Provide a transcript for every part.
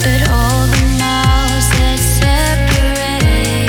But all the miles that separate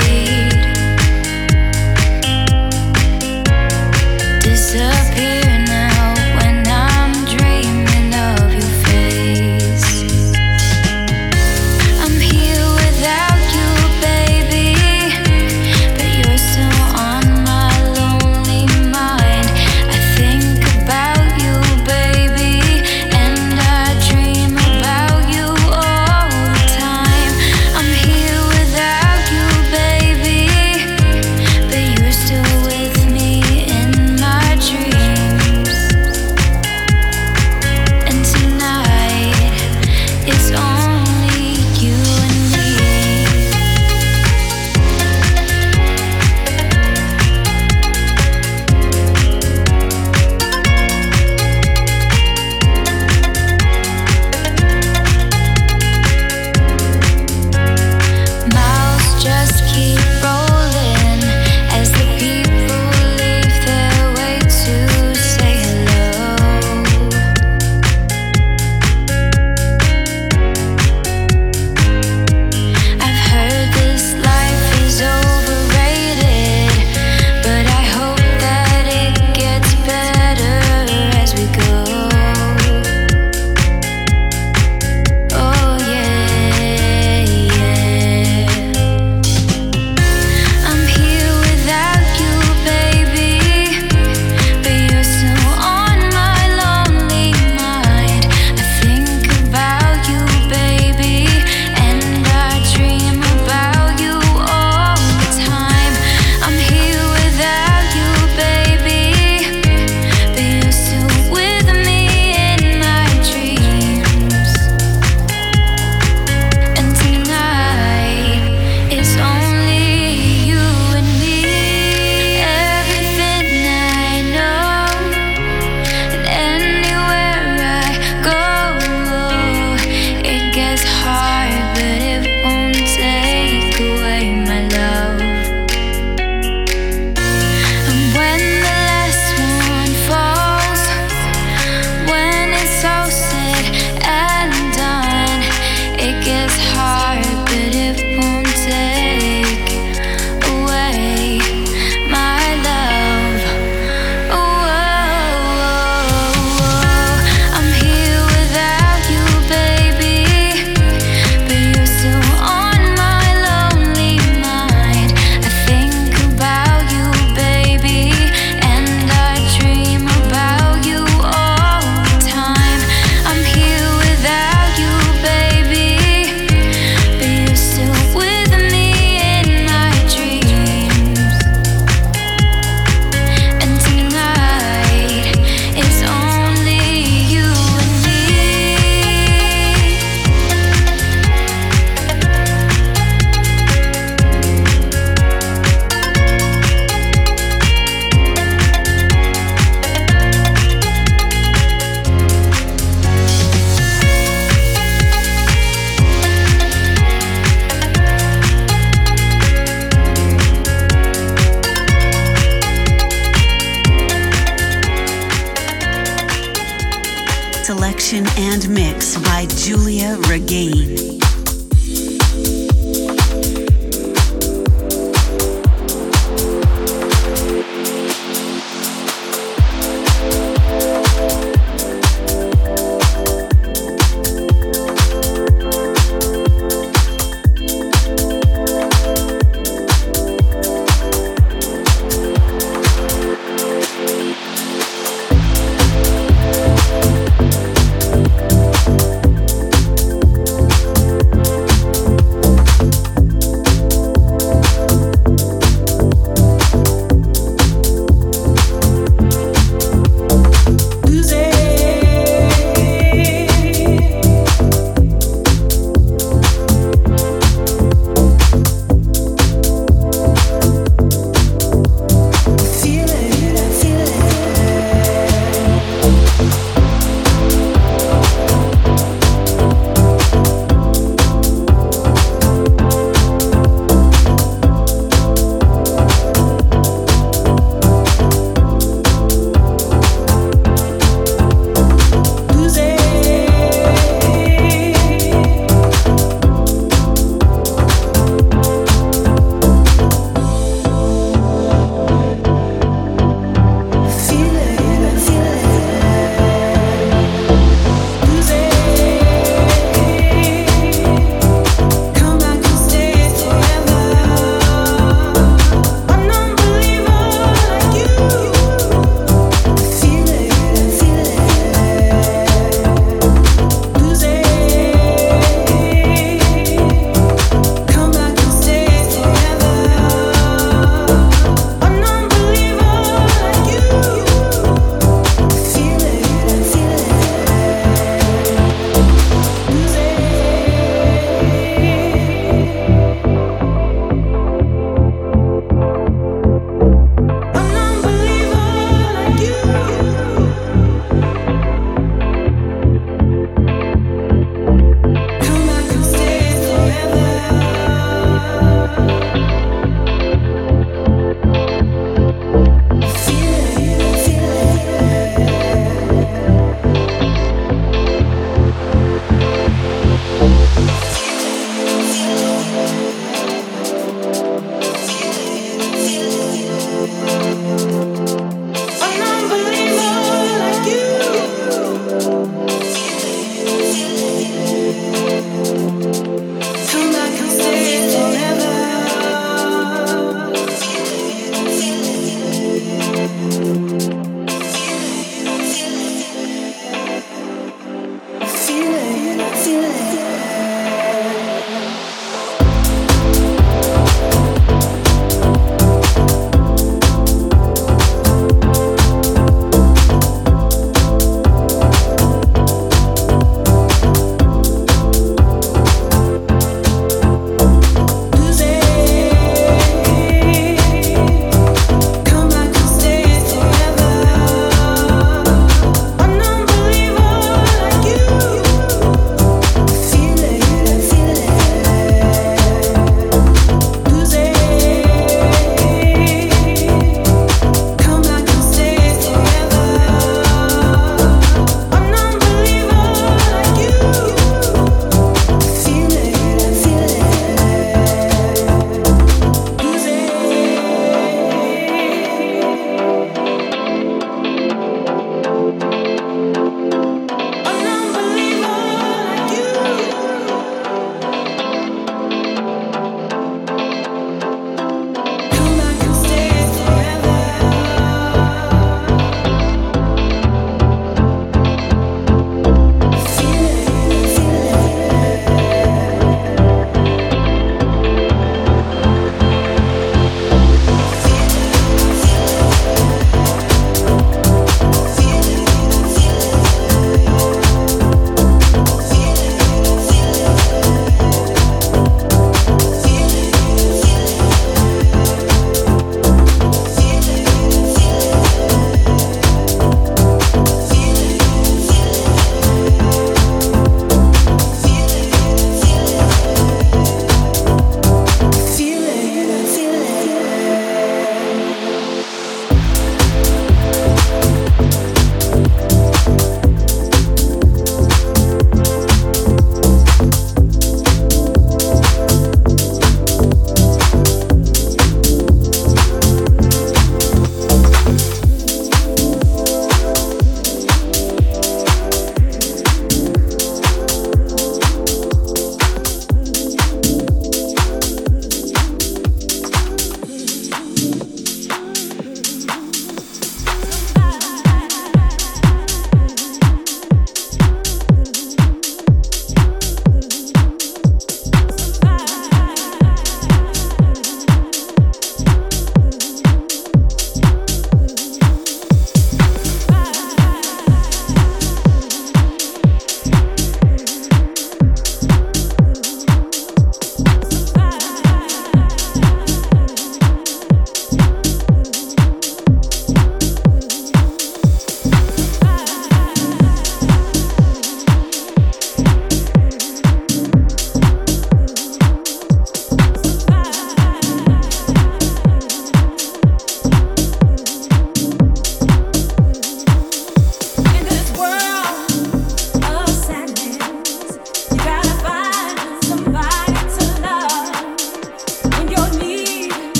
Production and mix by Giulia Regain.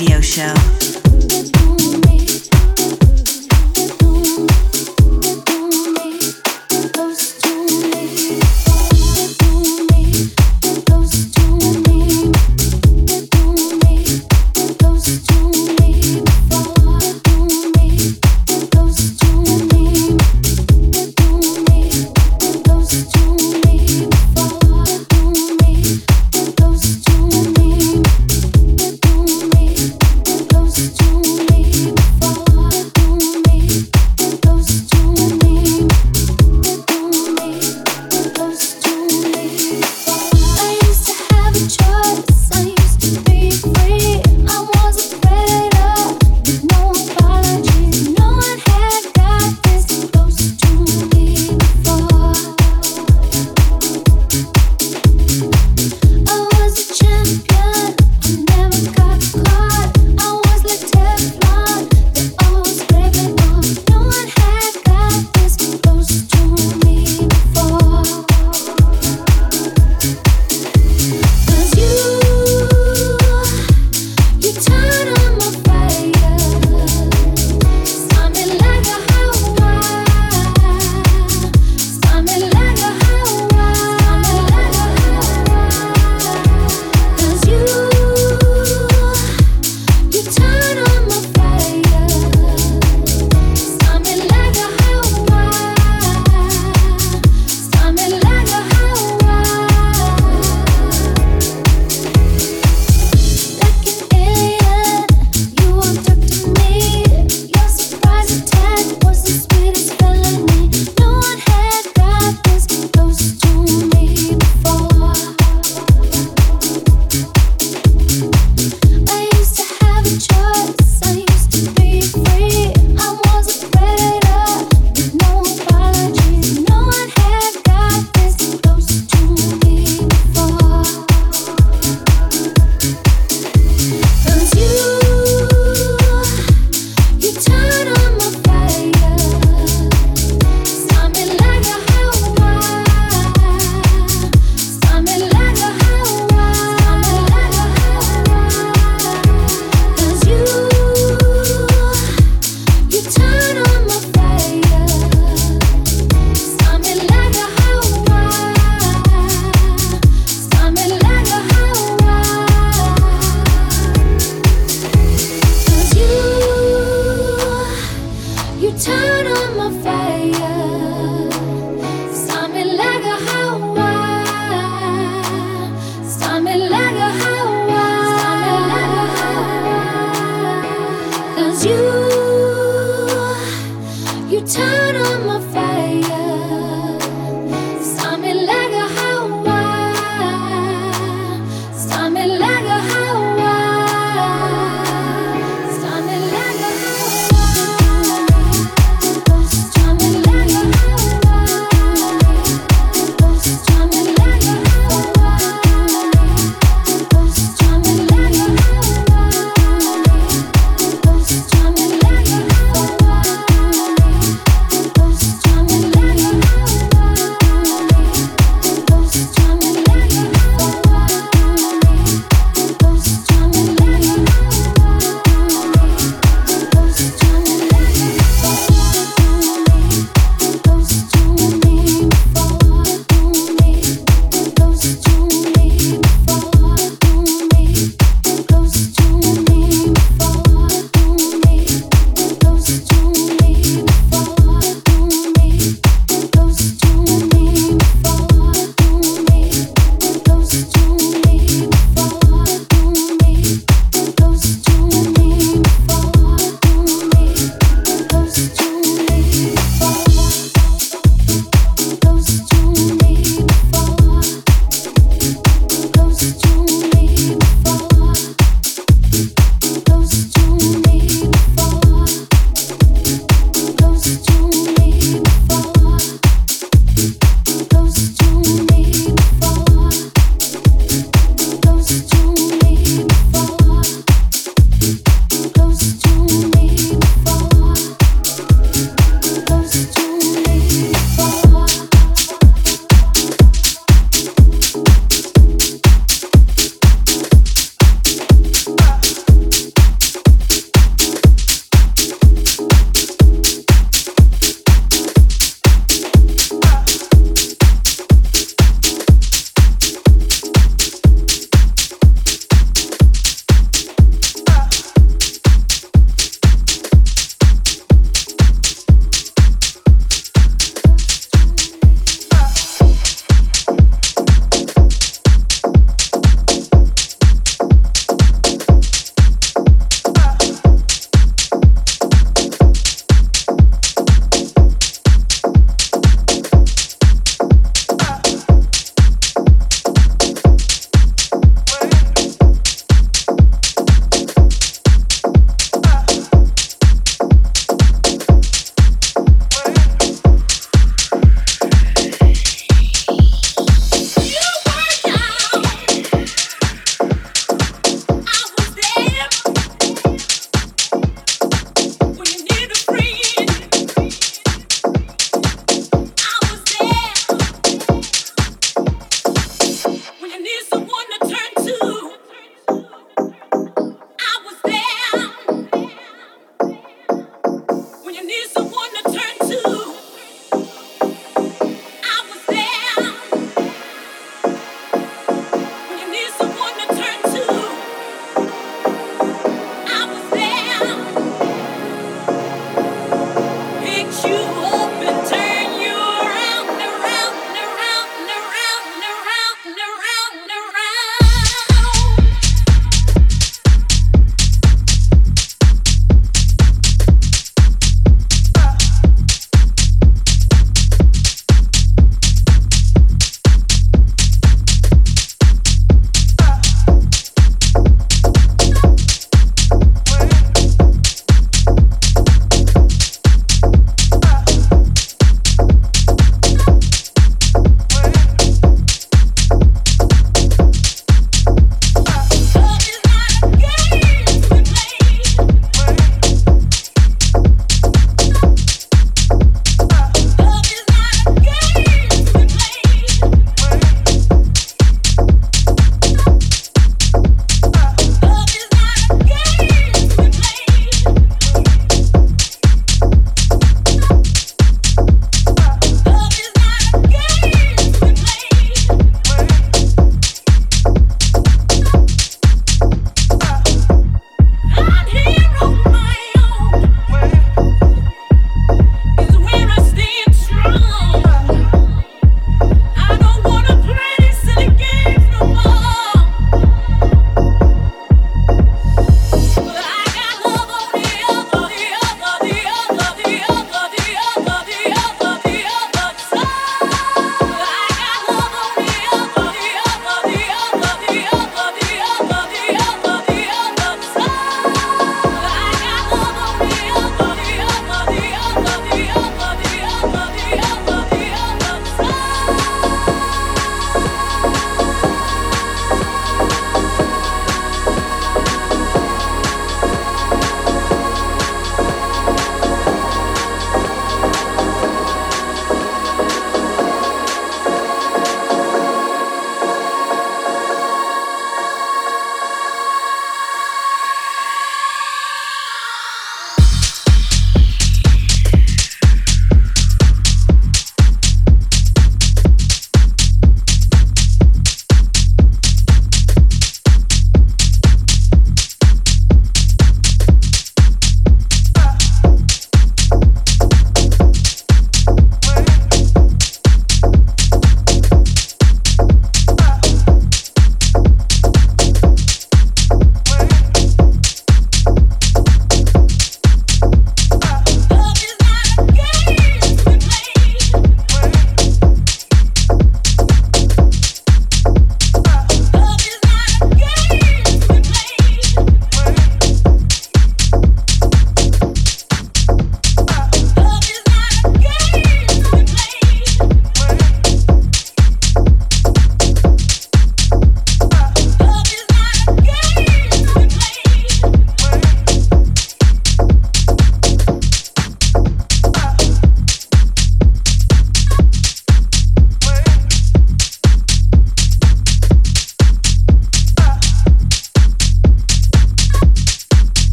Radio Show.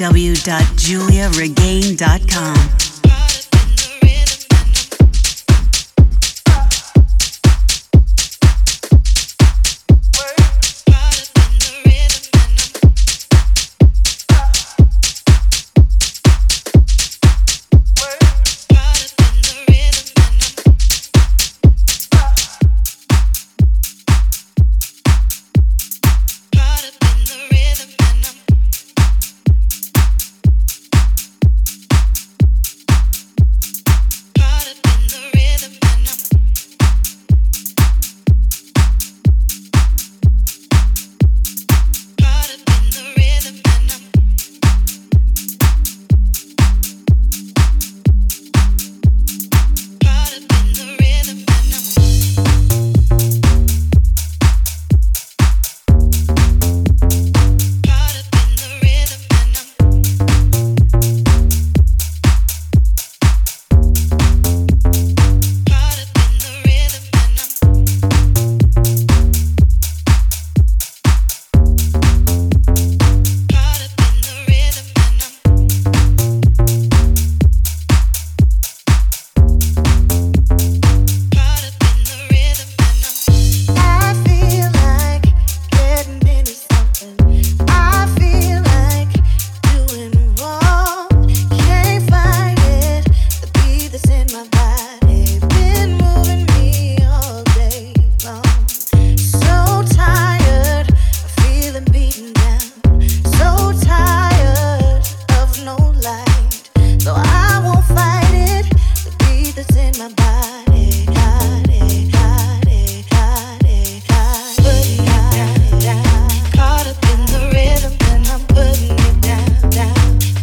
www.giuliaregain.com.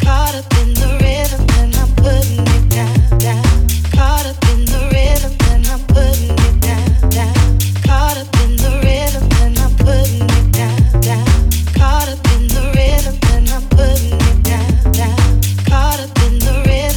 Caught up in the rhythm.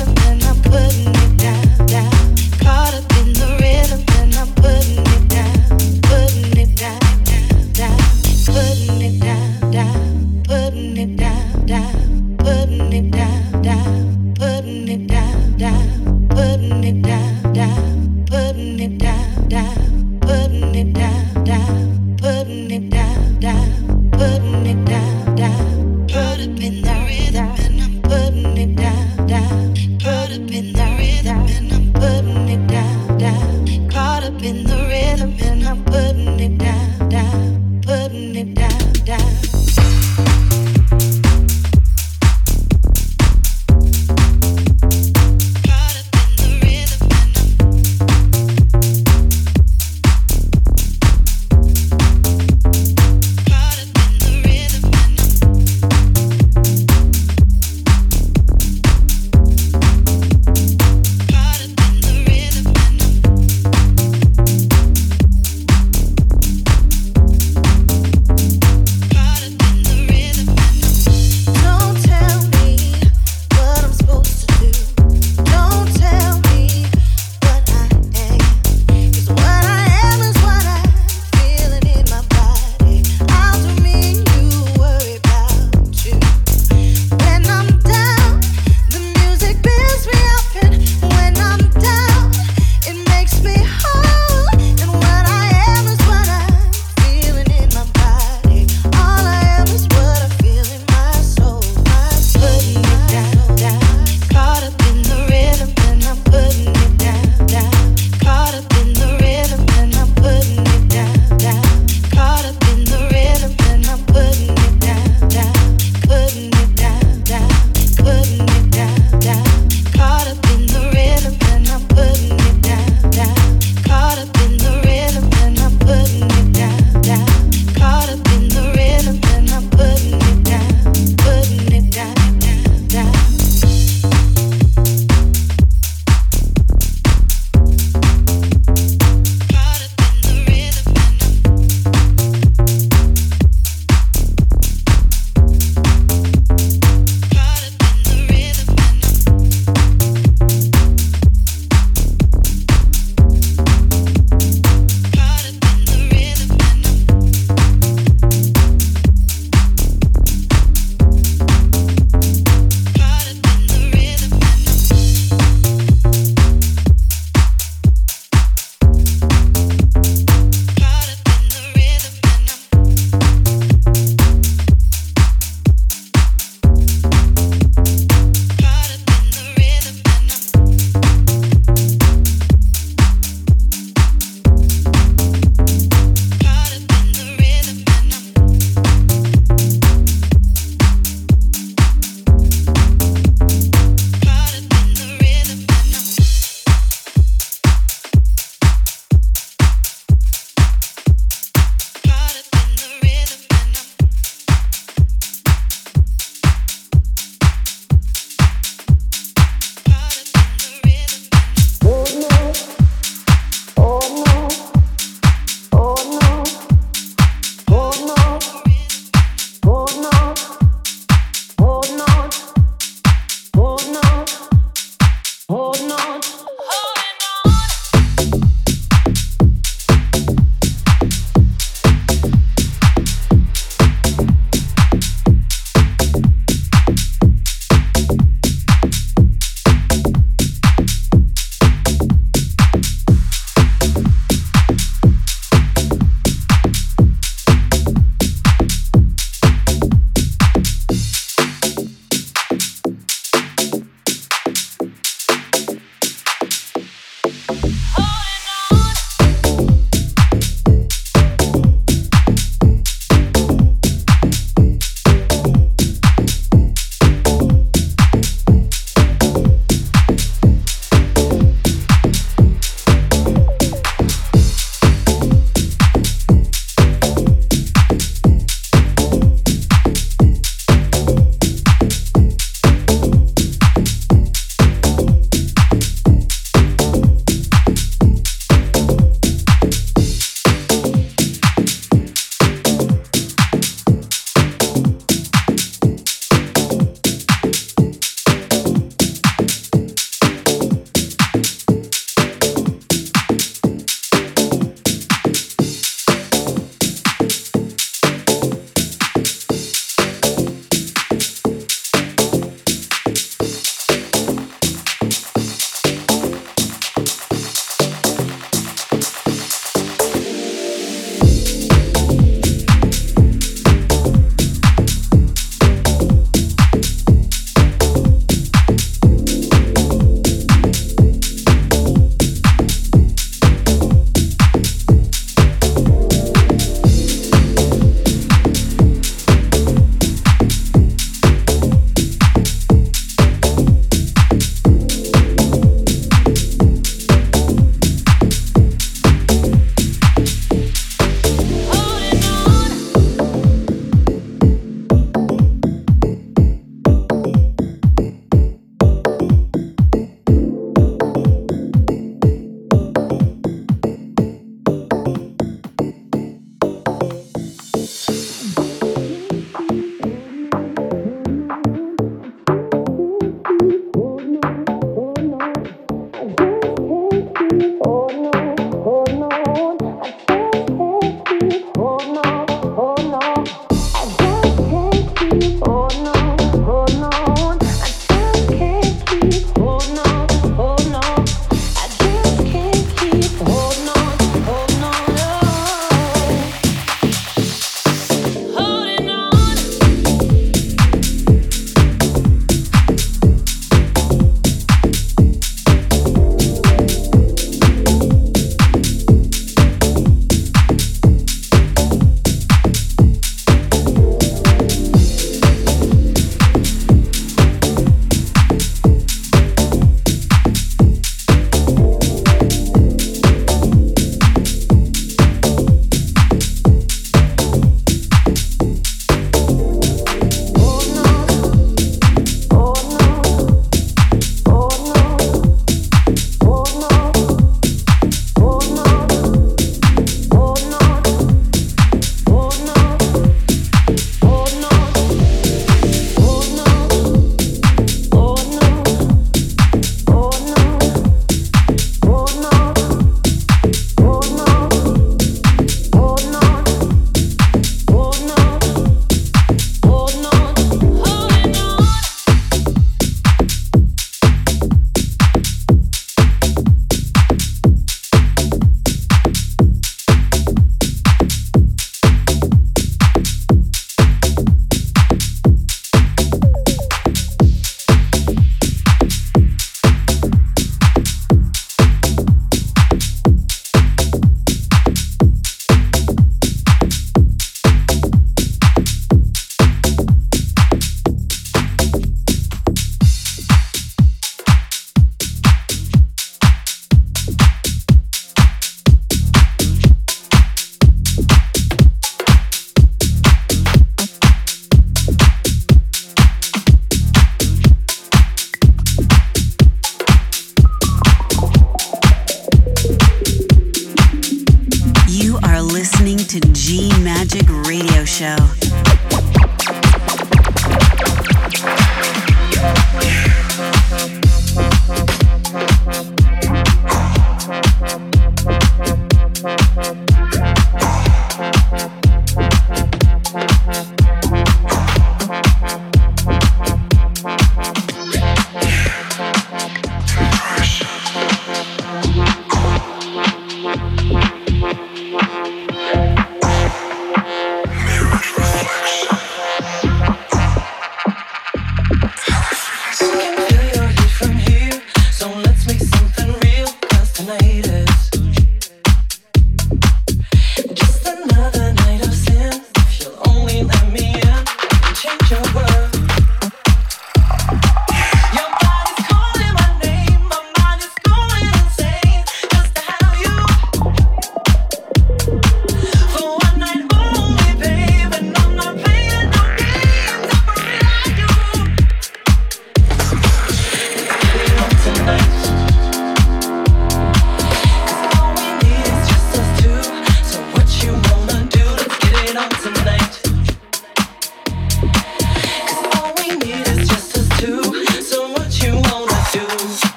to G-Magic Radio Show.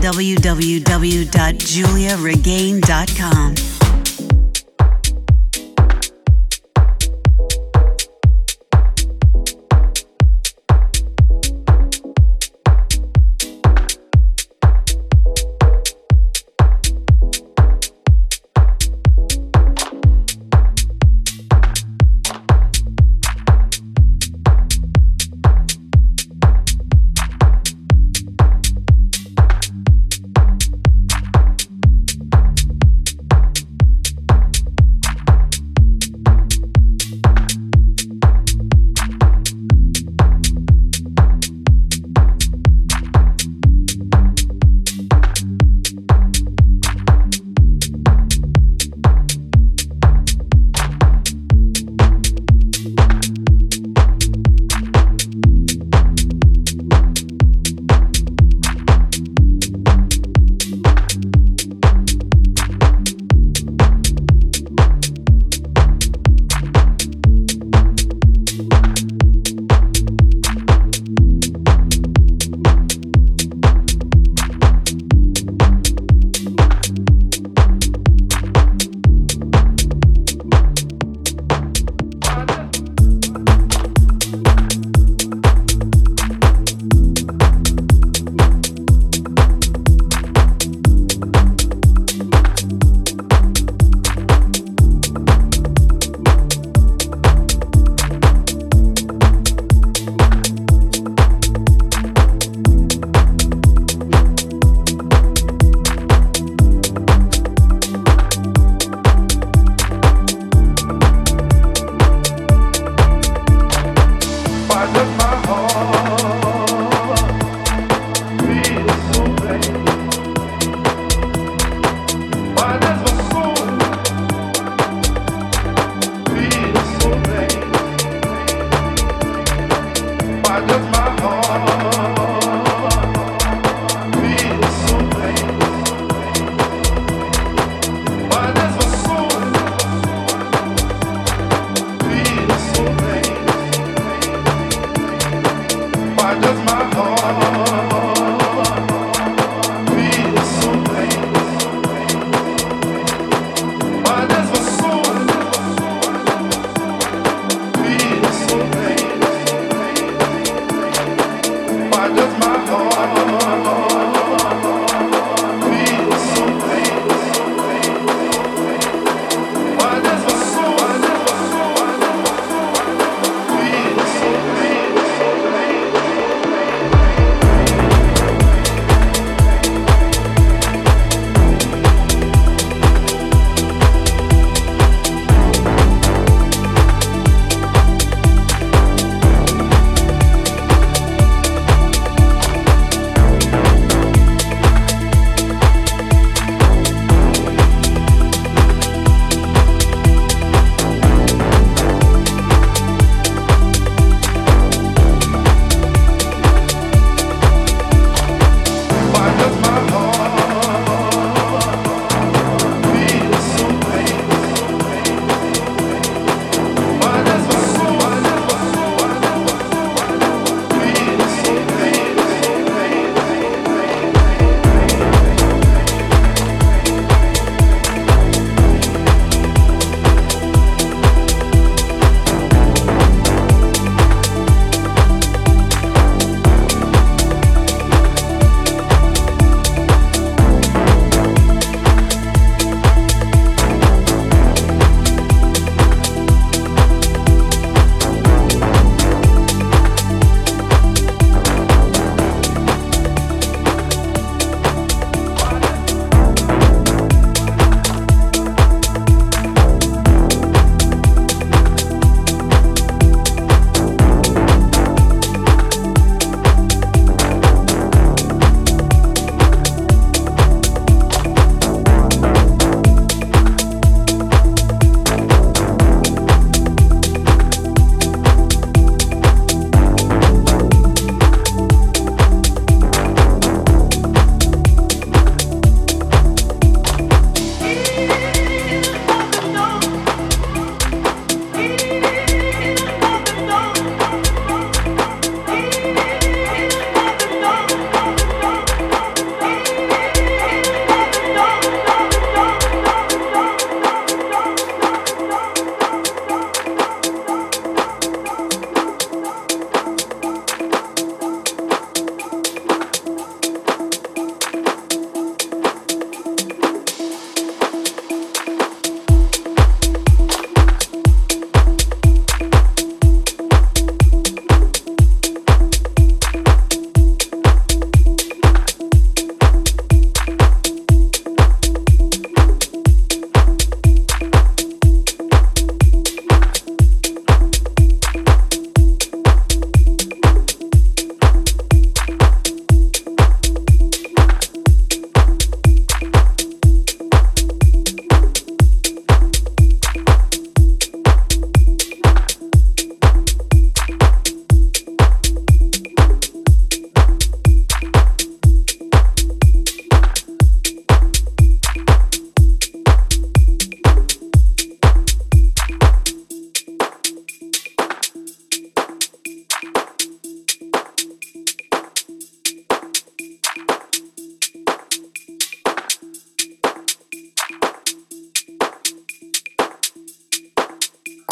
www.giuliaregain.com.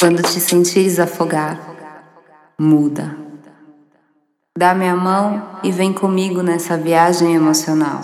Quando te sentires afogar, muda. Dá-me a mão e vem comigo nessa viagem emocional.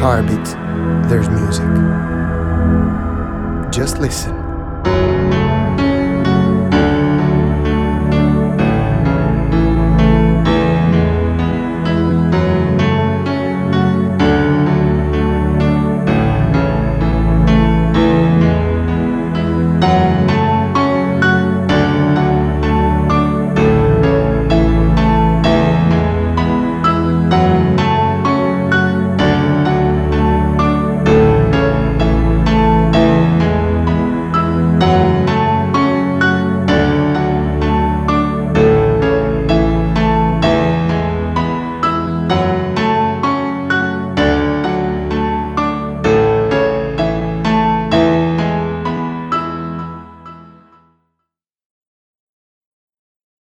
Heartbeat, there's music. Just listen.